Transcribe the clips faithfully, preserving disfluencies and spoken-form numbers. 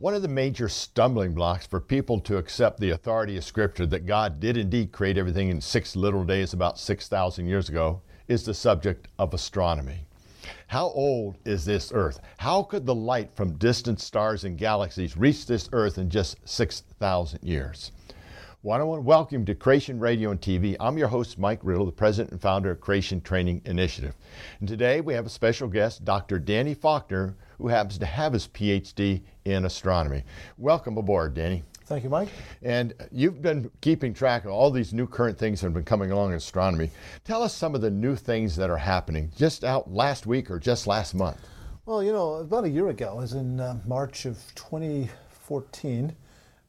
One of the major stumbling blocks for people to accept the authority of Scripture that God did indeed create everything in six literal days about six thousand years ago is the subject of astronomy. How old is this Earth? How could the light from distant stars and galaxies reach this Earth in just six thousand years? Well, I want to welcome you to Creation Radio and T V. I'm your host, Mike Riddle, the president and founder of Creation Training Initiative. And today we have a special guest, Doctor Danny Faulkner, who happens to have his P H D in astronomy. Welcome aboard, Danny. Thank you, Mike. And you've been keeping track of all these new current things that have been coming along in astronomy. Tell us some of the new things that are happening just out last week or just last month. Well, you know, about a year ago, as in uh, March of twenty fourteen,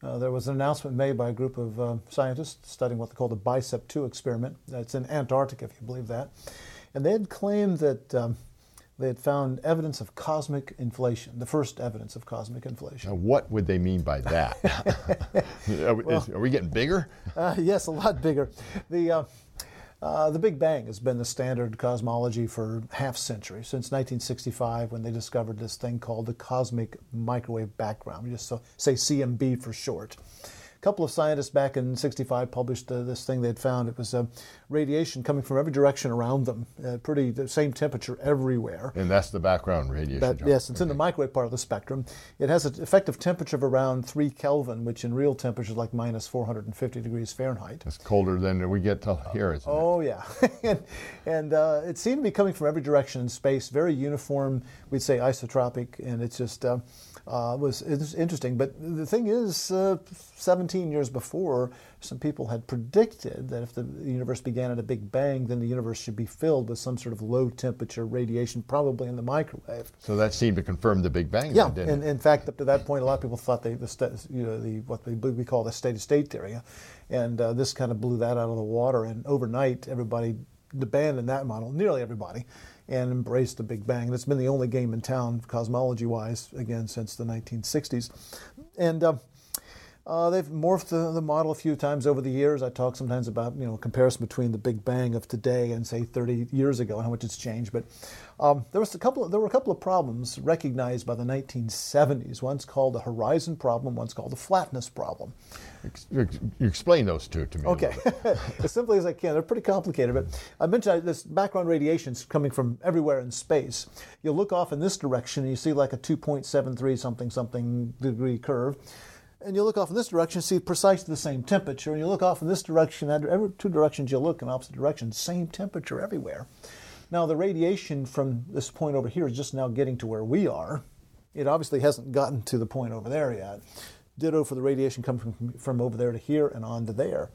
uh, there was an announcement made by a group of uh, scientists studying what they call the BICEP two experiment. It's in Antarctica, if you believe that. And they had claimed that um, they had found evidence of cosmic inflation, the first evidence of cosmic inflation. Now, what would they mean by that? are, we, well, is, are we getting bigger? Uh, yes, a lot bigger. The, uh, uh, the Big Bang has been the standard cosmology for half century, since nineteen sixty-five, when they discovered this thing called the cosmic microwave background. We just say C M B for short. A couple of scientists back in sixty-five published uh, this thing they'd found. It was uh, radiation coming from every direction around them, uh, pretty the same temperature everywhere. And that's the background radiation. That, yes, it's okay. In the microwave part of the spectrum. It has an effective temperature of around three Kelvin, which in real temperature is like minus four hundred fifty degrees Fahrenheit. It's colder than we get to here, isn't uh, oh, it? Oh, yeah. and and uh, it seemed to be coming from every direction in space, very uniform, we'd say isotropic, and it's just... Uh, Uh, was, it was interesting, but the thing is, uh, seventeen years before, some people had predicted that if the universe began at a Big Bang, then the universe should be filled with some sort of low-temperature radiation, probably in the microwave. So that seemed to confirm the Big Bang, yeah, then, didn't and, it? Yeah, in fact, up to that point, a lot of people thought they, the st- you know, the what we, we call the state-of-state theory, and uh, this kind of blew that out of the water, and overnight, everybody abandoned that model, nearly everybody, and embraced the Big Bang. That's been the only game in town, cosmology-wise, again, since the nineteen sixties. And uh, uh, they've morphed the, the model a few times over the years. I talk sometimes about, you know, comparison between the Big Bang of today and, say, thirty years ago, and how much it's changed. But um, there was a couple of, there were a couple of problems recognized by the nineteen seventies. One's called the horizon problem, one's called the flatness problem. You explain those two to me. Okay, as simply as I can. They're pretty complicated, but I mentioned this background radiation's coming from everywhere in space. You look off in this direction, and you see like a two point seven three something something degree curve, and you look off in this direction, see precisely the same temperature, and you look off in this direction, every two directions you look in opposite directions, same temperature everywhere. Now the radiation from this point over here is just now getting to where we are. It obviously hasn't gotten to the point over there yet. Ditto for the radiation coming from, from over there to here and on to there.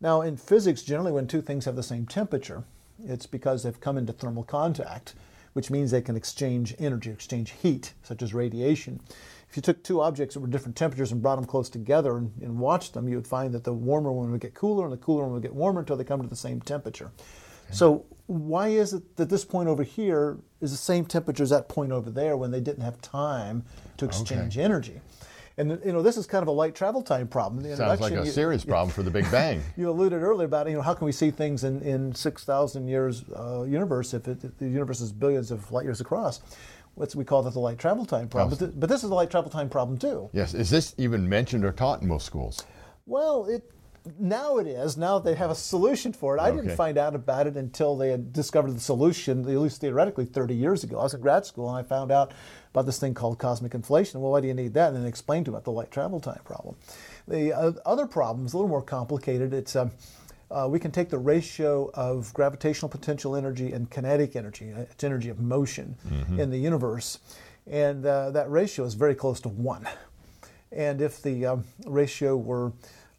Now, in physics, generally when two things have the same temperature, it's because they've come into thermal contact, which means they can exchange energy, exchange heat, such as radiation. If you took two objects that were different temperatures and brought them close together and, and watched them, you would find that the warmer one would get cooler and the cooler one would get warmer until they come to the same temperature. Okay. So why is it that this point over here is the same temperature as that point over there when they didn't have time to exchange okay. energy? And, you know, this is kind of a light travel time problem. The Sounds like a you, serious problem for the Big Bang. You alluded earlier about, you know, how can we see things in, in six thousand years uh, universe if, it, if the universe is billions of light years across? What's, we call that the light travel time problem. But, th- but this is the light travel time problem, too. Yes. Is this even mentioned or taught in most schools? Well, it... Now it is. Now they have a solution for it. I okay. didn't find out about it until they had discovered the solution, at least theoretically, thirty years ago. I was in grad school and I found out about this thing called cosmic inflation. Well, why do you need that? And then explained to them about the light travel time problem. The uh, other problem is a little more complicated. It's um, uh, we can take the ratio of gravitational potential energy and kinetic energy, it's energy of motion mm-hmm. in the universe, and uh, that ratio is very close to one. And if the um, ratio were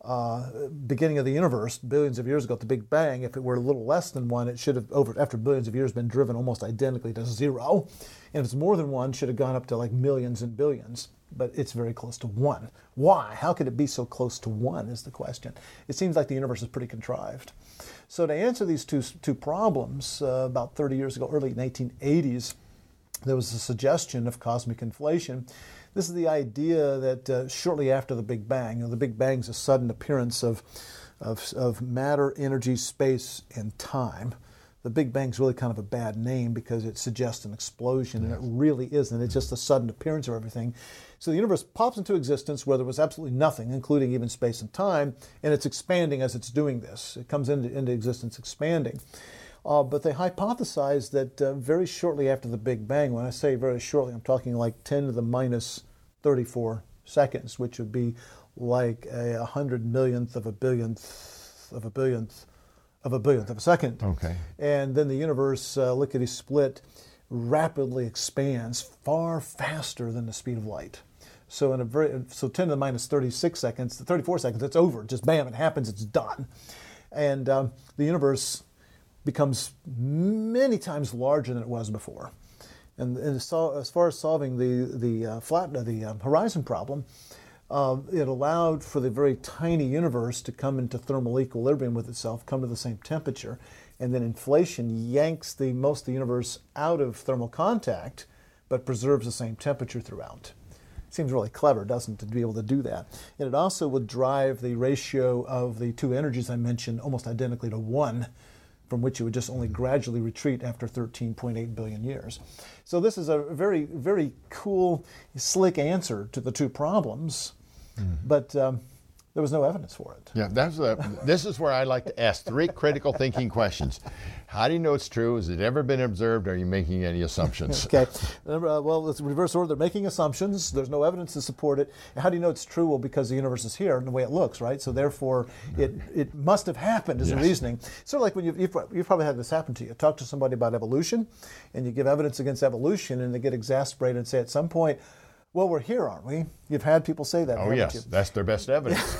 Uh, beginning of the universe, billions of years ago at the Big Bang, if it were a little less than one, it should have, over after billions of years, been driven almost identically to zero. And if it's more than one, it should have gone up to like millions and billions. But it's very close to one. Why? How could it be so close to one is the question. It seems like the universe is pretty contrived. So to answer these two, two problems, uh, about thirty years ago, early nineteen eighties, there was a suggestion of cosmic inflation. This is the idea that uh, shortly after the Big Bang, you know, the Big Bang is a sudden appearance of, of, of matter, energy, space, and time. the Big Bang is really kind of a bad name because it suggests an explosion, yes. and it really isn't. It's just the sudden appearance of everything. So the universe pops into existence where there was absolutely nothing, including even space and time, and it's expanding as it's doing this. It comes into, into existence expanding. Uh, but they hypothesized that uh, very shortly after the Big Bang, when I say very shortly, I'm talking like ten to the minus thirty-four seconds, which would be like a hundred millionth of a billionth of a billionth of a billionth of a second. Okay. And then the universe, uh, lickety split, rapidly expands far faster than the speed of light. So in a very so ten to the minus thirty-six seconds, thirty-four seconds, it's over. Just bam, it happens. It's done. And um, the universe becomes many times larger than it was before. And, and so, as far as solving the the uh, flat the um, horizon problem, uh, it allowed for the very tiny universe to come into thermal equilibrium with itself, come to the same temperature, and then inflation yanks the most of the universe out of thermal contact, but preserves the same temperature throughout. Seems really clever, doesn't it, to be able to do that? And it also would drive the ratio of the two energies I mentioned almost identically to one, from which it would just only gradually retreat after thirteen point eight billion years. So this is a very, very cool, slick answer to the two problems, mm-hmm. but um, there was no evidence for it. Yeah, that's a, this is where I like to ask three critical thinking questions. How do you know it's true? Has it ever been observed? Are you making any assumptions? Okay. Uh, well, it's reverse order. They're making assumptions. There's no evidence to support it. And how do you know it's true? Well, because the universe is here and the way it looks, right? So therefore, it it must have happened as yes. a reasoning. Sort of like when you've, you've, you've probably had this happen to you. Talk to somebody about evolution, and you give evidence against evolution, and they get exasperated and say at some point, well, we're here, aren't we? You've had people say that. Oh, yes. You? That's their best evidence.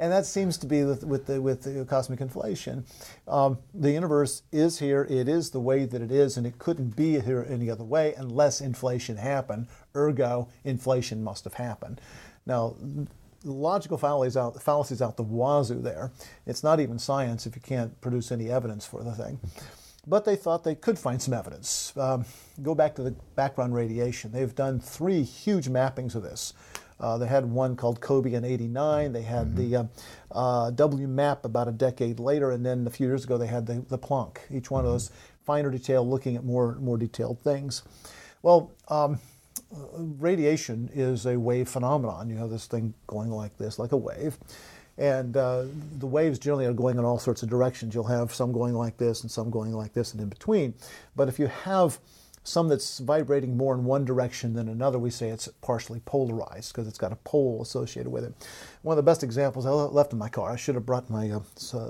And that seems to be with, with, the, with the cosmic inflation. Um, the universe is here. It is the way that it is, and it couldn't be here any other way unless inflation happened. Ergo, inflation must have happened. Now, logical fallacies out, fallacies out the wazoo there. It's not even science if you can't produce any evidence for the thing. But they thought they could find some evidence. Um, go back to the background radiation. They've done three huge mappings of this. Uh, they had one called COBE in eighty-nine. They had mm-hmm. the uh, uh, W map about a decade later, and then a few years ago they had the, the Planck. Each one mm-hmm. of those finer detail, looking at more more detailed things. Well, um, radiation is a wave phenomenon. You know, this thing going like this, like a wave. And uh, the waves generally are going in all sorts of directions. You'll have some going like this and some going like this and in between. But if you have some that's vibrating more in one direction than another, we say it's partially polarized because it's got a pole associated with it. One of the best examples I left in my car, I should have brought my uh,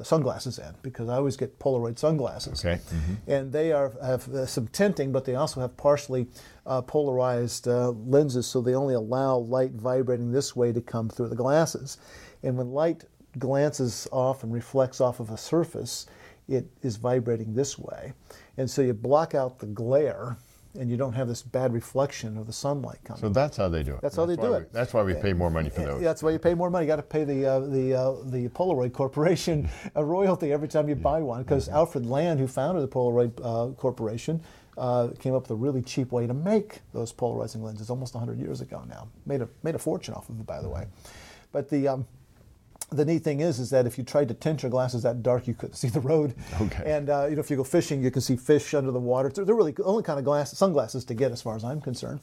sunglasses in because I always get Polaroid sunglasses. Okay. Mm-hmm. And they are have uh, some tinting, but they also have partially uh, polarized uh, lenses, so they only allow light vibrating this way to come through the glasses. And when light glances off and reflects off of a surface, it is vibrating this way. And so you block out the glare, and you don't have this bad reflection of the sunlight coming. So that's how they do it. That's, that's how they do we, it. That's why we pay more money for those. That's why you pay more money. You got to pay the uh, the uh, the Polaroid Corporation a royalty every time you yeah. buy one, because mm-hmm. Alfred Land, who founded the Polaroid uh, Corporation, uh, came up with a really cheap way to make those polarizing lenses almost one hundred years ago now. Made a made a fortune off of it, by the way. But the um, The neat thing is, is that if you tried to tint your glasses that dark, you couldn't see the road. Okay. And uh, you know, if you go fishing, you can see fish under the water. They're really the only kind of glass, sunglasses to get, as far as I'm concerned.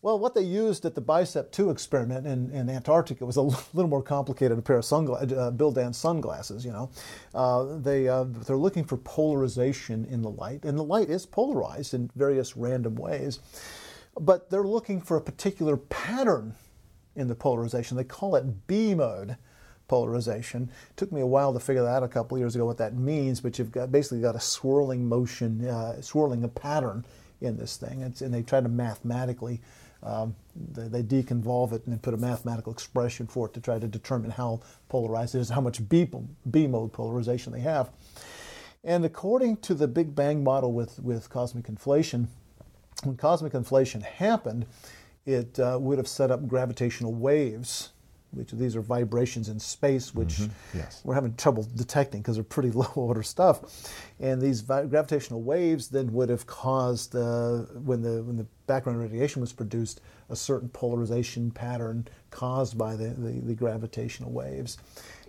Well, what they used at the BICEP two experiment in, in Antarctica was a l- little more complicated, a pair of sungla- uh, Bildan sunglasses. You know, uh, they uh, they're looking for polarization in the light, and the light is polarized in various random ways, but they're looking for a particular pattern in the polarization. They call it B mode polarization. It took me a while to figure that out a couple of years ago what that means, but you've got basically got a swirling motion, uh, swirling a pattern in this thing. It's, and they try to mathematically, um, they, they deconvolve it and then put a mathematical expression for it to try to determine how polarized it is, how much B, B mode polarization they have. And according to the Big Bang model with, with cosmic inflation, when cosmic inflation happened, it uh, would have set up gravitational waves which these are vibrations in space, which mm-hmm. yes. we're having trouble detecting because they're pretty low-order stuff. And these vi- gravitational waves then would have caused, uh, when the when the background radiation was produced, a certain polarization pattern caused by the, the, the gravitational waves.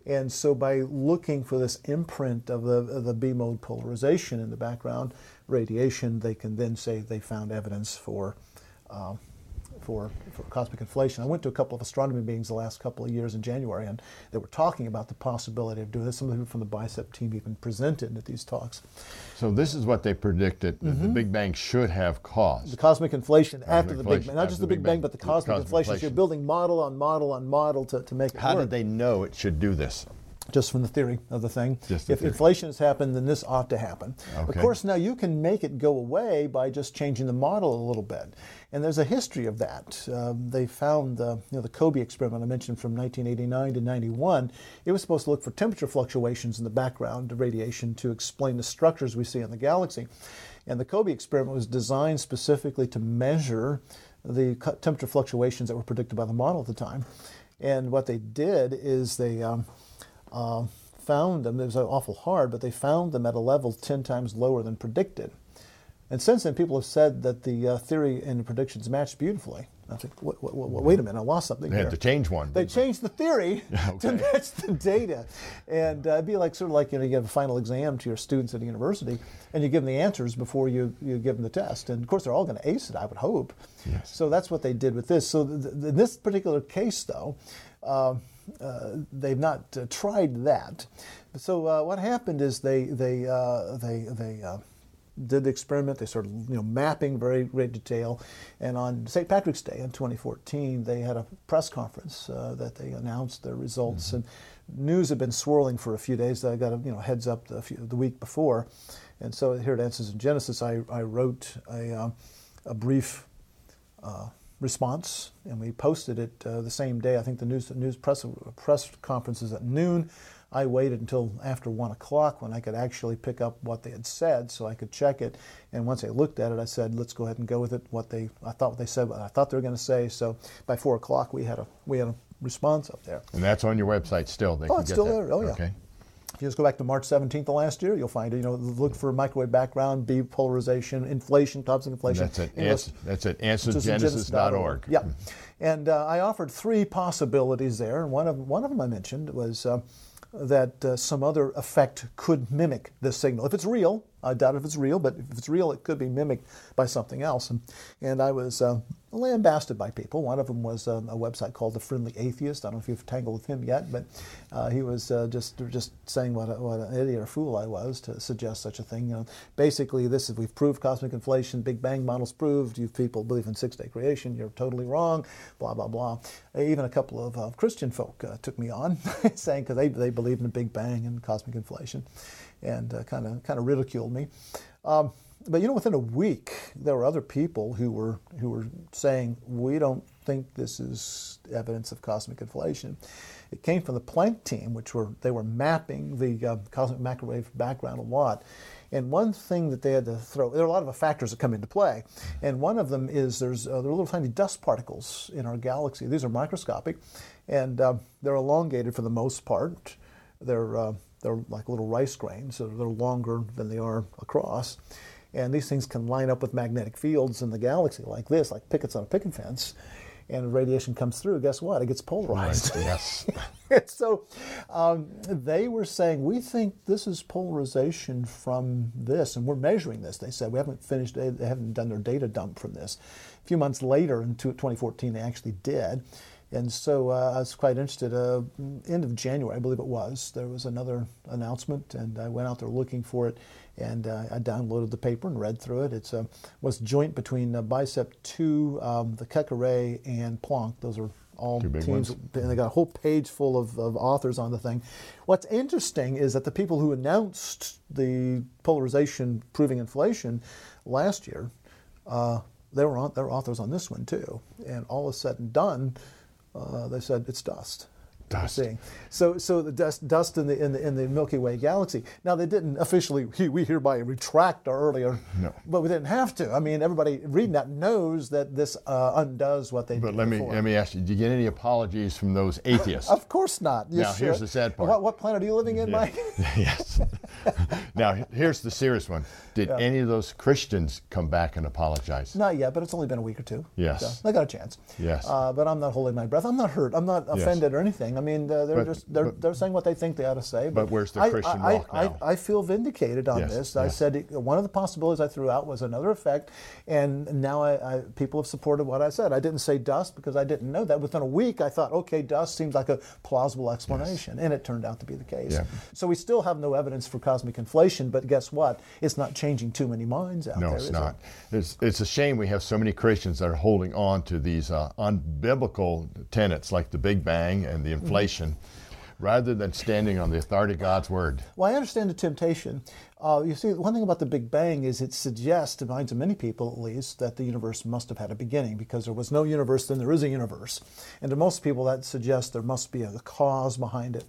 And so by looking for this imprint of the, of the B-mode polarization in the background radiation, they can then say they found evidence for uh, for, for cosmic inflation. I went to a couple of astronomy meetings the last couple of years in January, and they were talking about the possibility of doing this. Some of the people from the BICEP team even presented at these talks. So this is what they predicted mm-hmm. that the Big Bang should have caused. The cosmic inflation cosmic after the inflation, Big Bang, not just the Big Bang, Bang but the cosmic, cosmic inflation. inflation. So you're building model on model on model to, to make it How work. How did they know it should do this? Just from the theory of the thing. Just the if theory. Inflation has happened, then this ought to happen. Okay. Of course, now you can make it go away by just changing the model a little bit. And there's a history of that. Um, they found uh, you know, the COBE experiment I mentioned from nineteen eighty-nine to ninety-one. It was supposed to look for temperature fluctuations in the background radiation to explain the structures we see in the galaxy. And the COBE experiment was designed specifically to measure the temperature fluctuations that were predicted by the model at the time. And what they did is they... Um, Uh, found them, it was awful hard, but they found them at a level ten times lower than predicted. And since then, people have said that the uh, theory and the predictions matched beautifully. I was like, wait, wait, wait a minute, I lost something They here. Had to change one. They changed the theory okay. to match the data. And uh, it'd be like sort of like, you know, you have a final exam to your students at a university, and you give them the answers before you, you give them the test. And, of course, they're all going to ace it, I would hope. Yes. So that's what they did with this. So th- th- in this particular case, though, uh, Uh, they've not uh, tried that. So uh, what happened is they they uh, they they uh, did the experiment. They started you know mapping very great detail, and on Saint Patrick's Day in twenty fourteen, they had a press conference uh, that they announced their results. Mm-hmm. And news had been swirling for a few days. I got a you know heads up the, few, the week before, and so here at Answers in Genesis, I I wrote a uh, a brief. Uh, response, and we posted it uh, the same day. I think the news news press press conference is at noon. I waited until after one o'clock when I could actually pick up what they had said, so I could check it. And once I looked at it, I said, "Let's go ahead and go with it." What they I thought what they said, what I thought they were going to say. So by four o'clock, we had a we had a response up there. And that's on your website still. They oh, it's still there. Oh yeah. Okay. If you just go back to March seventeenth of last year, you'll find it. You know, look for microwave background, B polarization, inflation, cosmic inflation. And that's at, English, that's at answers genesis dot org. Yeah, and uh, I offered three possibilities there, and one of one of them I mentioned was uh, that uh, some other effect could mimic this signal. If it's real, I doubt if it's real, but if it's real, it could be mimicked by something else. And and I was uh, lambasted by people. One of them was um, a website called The Friendly Atheist. I don't know if you've tangled with him yet, but uh, he was uh, just just saying what a, what an idiot or fool I was to suggest such a thing. You know, basically, this is we've proved cosmic inflation, Big Bang models proved. You people believe in six-day creation. You're totally wrong. Blah blah blah. Even a couple of uh, Christian folk uh, took me on, saying because they they believe in the Big Bang and cosmic inflation, and kind of kind of ridiculed me. Um, But you know, within a week, there were other people who were who were saying, we don't think this is evidence of cosmic inflation. It came from the Planck team, which were they were mapping the uh, cosmic microwave background a lot. And one thing that they had to throw, there are a lot of factors that come into play. And one of them is there's uh, there are little tiny dust particles in our galaxy. These are microscopic, and uh, they're elongated for the most part. They're uh, they're like little rice grains. So they're longer than they are across. And these things can line up with magnetic fields in the galaxy like this, like pickets on a picket fence. And radiation comes through, guess what? It gets polarized. Right, yes. So um, they were saying, we think this is polarization from this, and we're measuring this. They said, we haven't finished, they haven't done their data dump from this. A few months later, in twenty fourteen, they actually did. And so uh, I was quite interested. Uh, end of January, I believe it was, there was another announcement, and I went out there looking for it, and uh, I downloaded the paper and read through it. It uh, was joint between uh, BICEP two, um, the Keck Array, and Planck. Those are all two big teams, ones. And they got a whole page full of, of authors on the thing. What's interesting is that the people who announced the polarization proving inflation last year, uh, they were on, they were authors on this one too. And all is said and done. Uh, they said it's dust. Dust. So, so the dust, dust in the in the in the Milky Way galaxy. Now, they didn't officially. We hereby retract our earlier. No. But we didn't have to. I mean, everybody reading that knows that this uh, undoes what they. But did let before. me let me ask you: did you get any apologies from those atheists? Of course not. You now, sure? Here's the sad part. What, what planet are you living in, yeah. Mike? Yes. Now, here's the serious one. Did yeah. any of those Christians come back and apologize? Not yet, but it's only been a week or two. Yes. So I got a chance. Yes. Uh, but I'm not holding my breath. I'm not hurt. I'm not offended yes. or anything. I mean, uh, they're but, just they're but, they're saying what they think they ought to say. But, but where's the I, Christian I, walk I, now? I, I feel vindicated on yes, this. Yes. I said it, one of the possibilities I threw out was another effect, and now I, I, people have supported what I said. I didn't say dust because I didn't know that. Within a week, I thought, okay, dust seems like a plausible explanation, yes. and it turned out to be the case. Yeah. So we still have no evidence for cosmic inflation, but guess what? It's not changing too many minds out no, there. No, it's is not. It? It's it's a shame we have so many Christians that are holding on to these uh, unbiblical tenets like the Big Bang and the inflation, rather than standing on the authority of God's Word. Well, I understand the temptation. Uh, you see, one thing about the Big Bang is it suggests, to minds of many people at least, that the universe must have had a beginning, because there was no universe, then there is a universe. And to most people, that suggests there must be a cause behind it.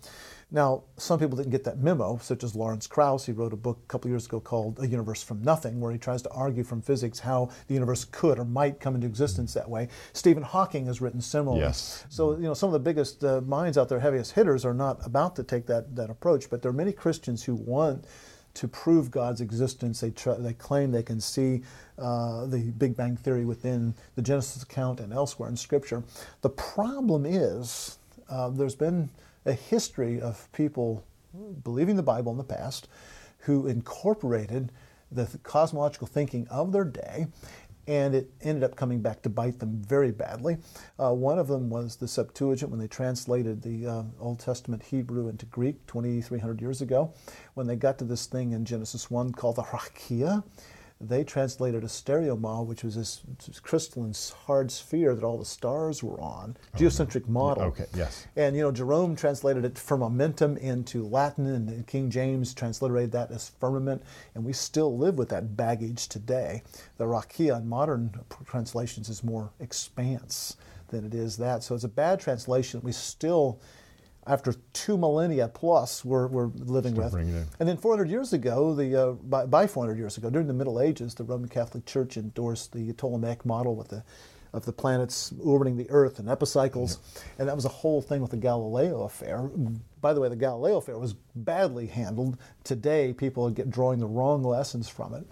Now, some people didn't get that memo, such as Lawrence Krauss. He wrote a book a couple years ago called A Universe from Nothing, where he tries to argue from physics how the universe could or might come into existence that way. Stephen Hawking has written similarly. Yes. So, you know, some of the biggest uh, minds out there, heaviest hitters, are not about to take that, that approach, but there are many Christians who want to prove God's existence. They, try, they claim they can see uh, the Big Bang Theory within the Genesis account and elsewhere in Scripture. The problem is uh, there's been a history of people believing the Bible in the past who incorporated the th- cosmological thinking of their day, and it ended up coming back to bite them very badly. Uh, one of them was the Septuagint, when they translated the uh, Old Testament Hebrew into Greek twenty-three hundred years ago. When they got to this thing in Genesis one called the Raqia, they translated a stereoma, which was this crystalline hard sphere that all the stars were on, oh, geocentric no. model. Okay, yes. And, you know, Jerome translated it firmamentum into Latin, and King James transliterated that as firmament, and we still live with that baggage today. The Raqia in modern translations is more expanse than it is that. So it's a bad translation. We still, after two millennia plus, we're, we're living Still with. And then four hundred years ago, the uh, by, by four hundred years ago, during the Middle Ages, the Roman Catholic Church endorsed the Ptolemaic model with the of the planets orbiting the Earth and epicycles, yeah. and that was a whole thing with the Galileo affair. By the way, the Galileo affair was badly handled. Today, people get drawing the wrong lessons from it.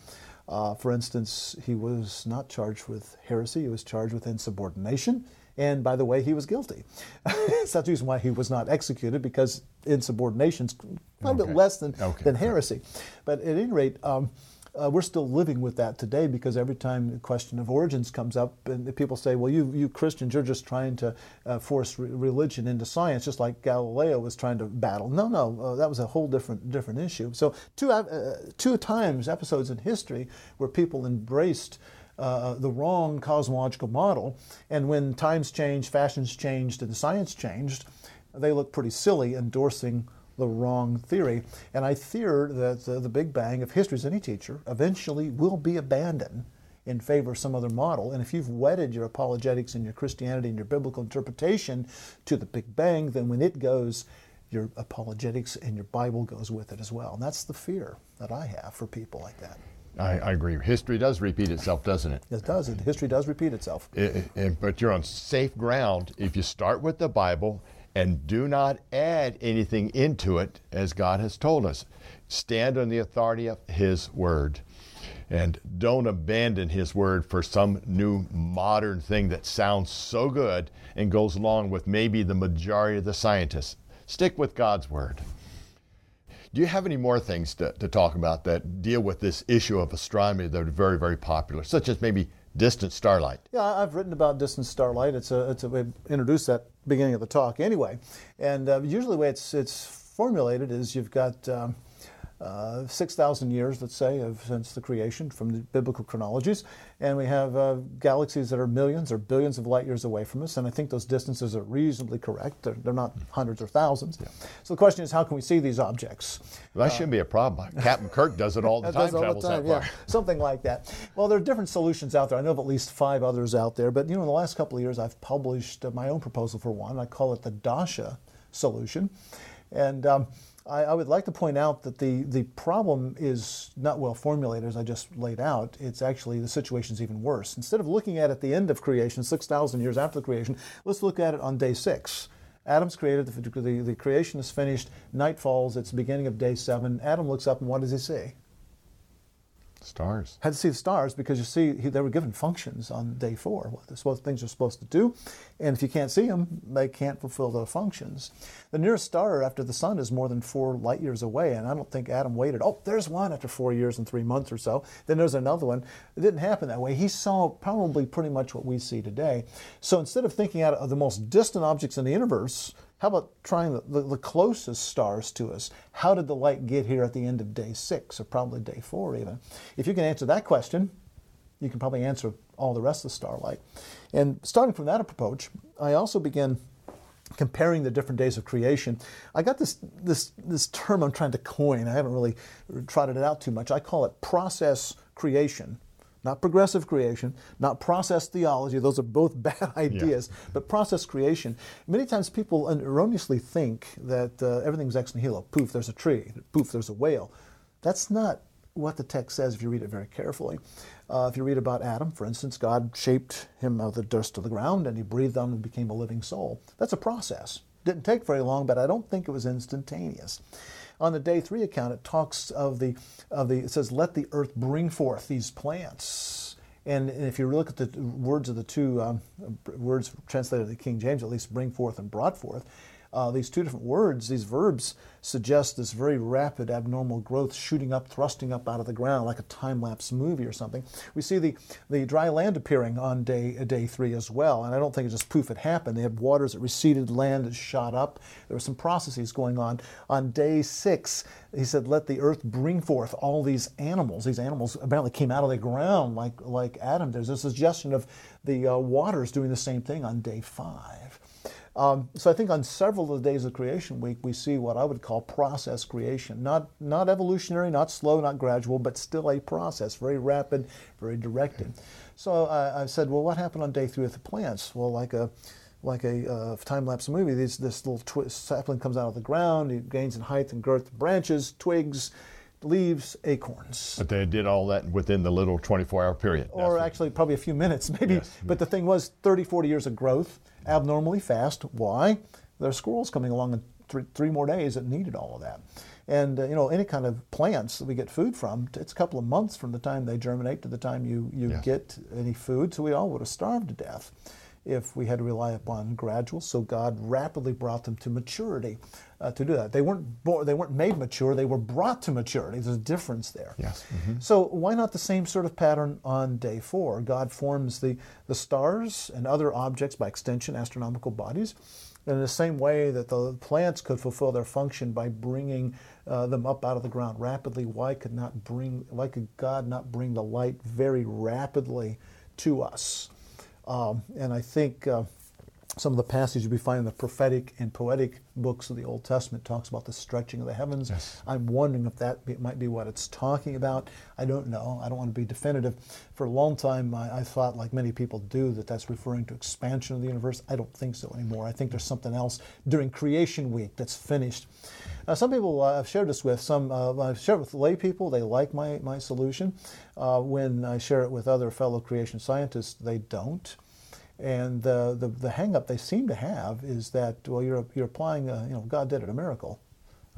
Uh, for instance, he was not charged with heresy; he was charged with insubordination. And by the way, he was guilty. That's the reason why he was not executed, because insubordination is quite okay. a bit less than, okay. than heresy. Okay. But at any rate, um, uh, we're still living with that today, because every time the question of origins comes up, and people say, well, you you Christians, you're just trying to uh, force re- religion into science, just like Galileo was trying to battle. No, no, uh, that was a whole different different issue. So two uh, two times, episodes in history where people embraced Uh, the wrong cosmological model, and when times changed, fashions changed, and science changed, they look pretty silly endorsing the wrong theory. And I fear that the, the Big Bang, if history's any teacher, eventually will be abandoned in favor of some other model. And if you've wedded your apologetics and your Christianity and your biblical interpretation to the Big Bang, then when it goes, your apologetics and your Bible goes with it as well. And that's the fear that I have for people like that. I, I agree. History does repeat itself, doesn't it? It does. History does repeat itself. It, it, it, but you're on safe ground if you start with the Bible and do not add anything into it, as God has told us. Stand on the authority of His Word, and don't abandon His Word for some new modern thing that sounds so good and goes along with maybe the majority of the scientists. Stick with God's Word. Do you have any more things to, to talk about that deal with this issue of astronomy that are very, very popular, such as maybe distant starlight? Yeah, I've written about distant starlight. It's a, it's a, we introduced that beginning of the talk anyway. And uh, usually the way it's, it's formulated is you've got um, uh, six thousand years, let's say, of, since the creation from the biblical chronologies. And we have uh, galaxies that are millions or billions of light years away from us. And I think those distances are reasonably correct. They're, they're not hundreds or thousands. Yeah. So the question is, how can we see these objects? Well, that uh, shouldn't be a problem. Captain Kirk does it all the time. Does all travels the time, that yeah. far. Something like that. Well, there are different solutions out there. I know of at least five others out there. But, you know, in the last couple of years, I've published my own proposal for one. I call it the Dasha solution. And um, I, I would like to point out that the, the problem is not well formulated, as I just laid out. It's actually, the situation's even worse. Instead of looking at it at the end of creation, six thousand years after the creation, let's look at it on day six. Adam's created, the, the, the creation is finished, night falls, it's the beginning of day seven. Adam looks up and what does he see? Stars. Had to see the stars because you see he, they were given functions on day four, what the supposed, things are supposed to do. And if you can't see them, they can't fulfill their functions. The nearest star after the sun is more than four light years away, and I don't think Adam waited. Oh, there's one after four years and three months or so. Then there's another one. It didn't happen that way. He saw probably pretty much what we see today. So instead of thinking out of the most distant objects in the universe, how about trying the, the, the closest stars to us? How did the light get here at the end of day six, or probably day four even? If you can answer that question, you can probably answer all the rest of the starlight. And starting from that approach, I also began comparing the different days of creation. I got this this this term I'm trying to coin. I haven't really trotted it out too much. I call it process creation. Not progressive creation, not process theology. Those are both bad ideas, yeah. But process creation. Many times people erroneously think that uh, everything's ex nihilo. Poof, there's a tree. Poof, there's a whale. That's not what the text says if you read it very carefully. Uh, if you read about Adam, for instance, God shaped him out of the dust of the ground and he breathed on him and became a living soul. That's a process. Didn't take very long, but I don't think it was instantaneous. On the day three account, it talks of the, of the. It says, let the earth bring forth these plants. And, and if you look at the words of the two um, words translated in the King James, at least bring forth and brought forth, uh, these two different words, these verbs suggest this very rapid abnormal growth, shooting up, thrusting up out of the ground like a time-lapse movie or something. We see the, the dry land appearing on day, day three as well, and I don't think it just poof, it happened. They had waters that receded, land that shot up. There were some processes going on. On day six, he said, let the earth bring forth all these animals. These animals apparently came out of the ground like, like Adam. There's a suggestion of the uh, waters doing the same thing on day five. Um, so I think on several of the days of creation week, we see what I would call process creation. Not not evolutionary, not slow, not gradual, but still a process, very rapid, very directed. So I, I said, well, what happened on day three with the plants? Well, like a like a uh, time-lapse movie, these, this little twi- sapling comes out of the ground, it gains in height and girth, branches, twigs, leaves, acorns. But they did all that within the little twenty-four hour period. Or That's actually probably a few minutes maybe. Yes. But the thing was thirty, forty years of growth, abnormally fast. Why? There are squirrels coming along in three, three more days that needed all of that. And, uh, you know, any kind of plants that we get food from, it's a couple of months from the time they germinate to the time you, you yes. get any food. So we all would have starved to death if we had to rely upon gradual. So God rapidly brought them to maturity uh, to do that. They weren't born, they weren't made mature, they were brought to maturity. There's a difference there. Yes. Mm-hmm. So why not the same sort of pattern on day four? God forms the, the stars and other objects, by extension, astronomical bodies, in the same way that the plants could fulfill their function by bringing uh, them up out of the ground rapidly. Why could not bring? Why could God not bring the light very rapidly to us? Um, and I think uh, some of the passages we find in the prophetic and poetic books of the Old Testament talks about the stretching of the heavens. Yes. I'm wondering if that be, might be what it's talking about. I don't know. I don't want to be definitive. For a long time, I, I thought, like many people do, that that's referring to expansion of the universe. I don't think so anymore. I think there's something else during Creation Week that's finished. Uh, some people uh, I've shared this with. Some uh, I've shared it with lay people. They like my, my solution. Uh, when I share it with other fellow creation scientists, they don't. And the, the the hang-up they seem to have is that, well, you're you're applying, a, you know, God did it, a miracle.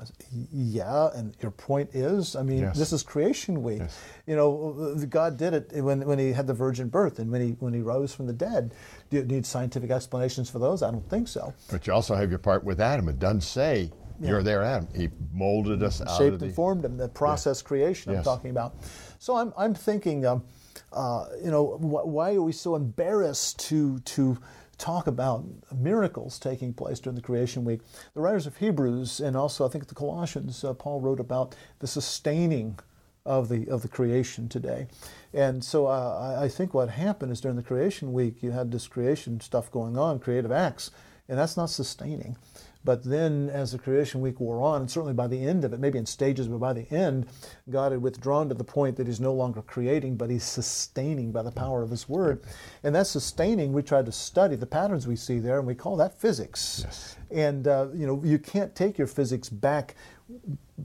I said, yeah, and your point is, I mean, yes. This is creation week. Yes. You know, God did it when when he had the virgin birth and when he, when he rose from the dead. Do you need scientific explanations for those? I don't think so. But you also have your part with Adam. It doesn't say, yeah. You're there, Adam. He molded us out of the... Shaped and formed him, the process yeah. creation yes. I'm talking about. So I'm I'm thinking... Um, Uh, you know, wh- why are we so embarrassed to to talk about miracles taking place during the creation week? The writers of Hebrews and also I think the Colossians, uh, Paul wrote about the sustaining of the of the creation today. And so uh, I, I think what happened is during the creation week, you had this creation stuff going on, creative acts. and that's not sustaining. But then as the creation week wore on, and certainly by the end of it, maybe in stages, but by the end, God had withdrawn to the point that he's no longer creating, but he's sustaining by the power of his word. And that sustaining, we tried to study the patterns we see there, and we call that physics. Yes. And uh, you know, you can't take your physics back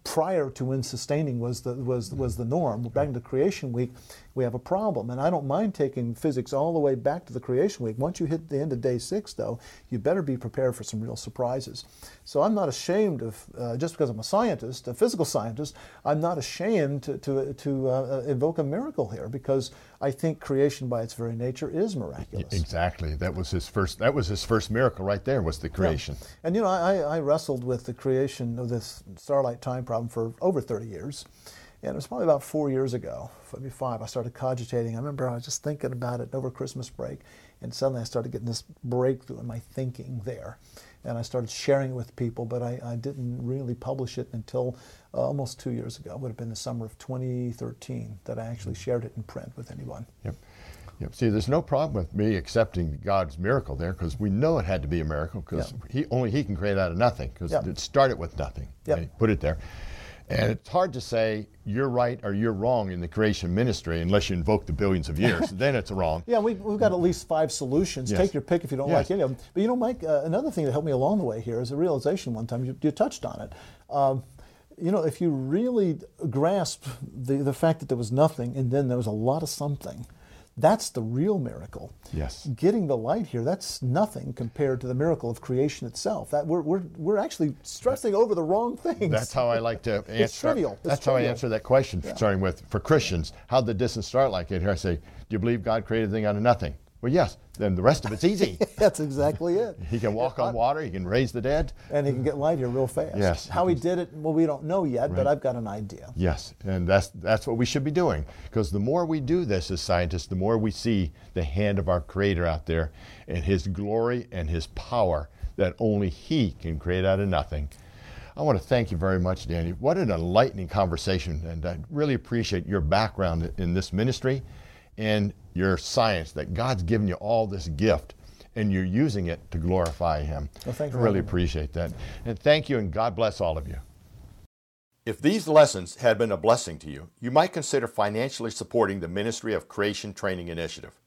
prior to when sustaining was the was was the norm. Back into creation week, we have a problem. And I don't mind taking physics all the way back to the creation week. Once you hit the end of day six, though, you better be prepared for some real surprises. So I'm not ashamed of, uh, just because I'm a scientist, a physical scientist, I'm not ashamed to, to, to uh, invoke a miracle here, because I think creation by its very nature is miraculous. Exactly. That was his first, that was his first miracle right there, was the creation. Yeah. And you know, I, I wrestled with the creation of this starlight time problem for over thirty years. And it was probably about four years ago, maybe five, I started cogitating. I remember I was just thinking about it over Christmas break, and suddenly I started getting this breakthrough in my thinking there. And I started sharing it with people, but I, I didn't really publish it until uh, almost two years ago. It would have been the summer of twenty thirteen that I actually shared it in print with anyone. Yep. Yep. See, there's no problem with me accepting God's miracle there, because we know it had to be a miracle, because yep. he, only He can create out of nothing, because yep. it started with nothing. Yep. And He put it there. And it's hard to say you're right or you're wrong in the creation ministry unless you invoke the billions of years. Then it's wrong. Yeah, we, we've got at least five solutions. Yes. Take your pick if you don't yes. like any of them. But you know, Mike, uh, another thing that helped me along the way here is a realization one time. You, you touched on it. Um, you know, if you really grasp the, the fact that there was nothing and then there was a lot of something, that's the real miracle. Yes. Getting the light here, that's nothing compared to the miracle of creation itself. That we're we're we're actually stressing over the wrong things. That's how I like to answer. It's trivial. That's it's how trivial. I answer that question, yeah. starting with, for Christians, how'd the distance start like it? Here I say, do you believe God created a thing out of nothing? Well, yes. Then the rest of it's easy. That's exactly it. He can walk on water, He can raise the dead. And He can get light here real fast. Yes. How He did it, well, we don't know yet, right. but I've got an idea. Yes, and that's that's what we should be doing. Because the more we do this as scientists, the more we see the hand of our Creator out there and His glory and His power that only He can create out of nothing. I want to thank you very much, Danny. What an enlightening conversation, and I really appreciate your background in this ministry and your science, that God's given you all this gift and you're using it to glorify Him. Well, thank you. I really appreciate that. And thank you, and God bless all of you. If these lessons had been a blessing to you, you might consider financially supporting the Ministry of Creation Training Initiative.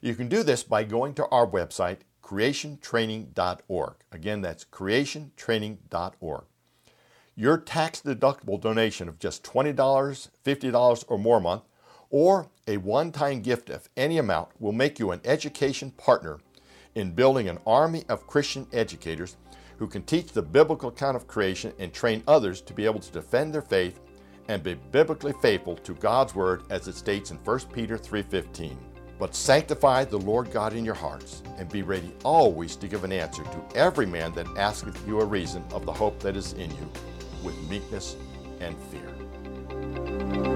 You can do this by going to our website, creation training dot org. Again, that's creation training dot org. Your tax-deductible donation of just twenty dollars, fifty dollars, or more a month, or a one-time gift of any amount, will make you an education partner in building an army of Christian educators who can teach the biblical account of creation and train others to be able to defend their faith and be biblically faithful to God's Word, as it states in First Peter three fifteen. But sanctify the Lord God in your hearts, and be ready always to give an answer to every man that asketh you a reason of the hope that is in you, with meekness and fear.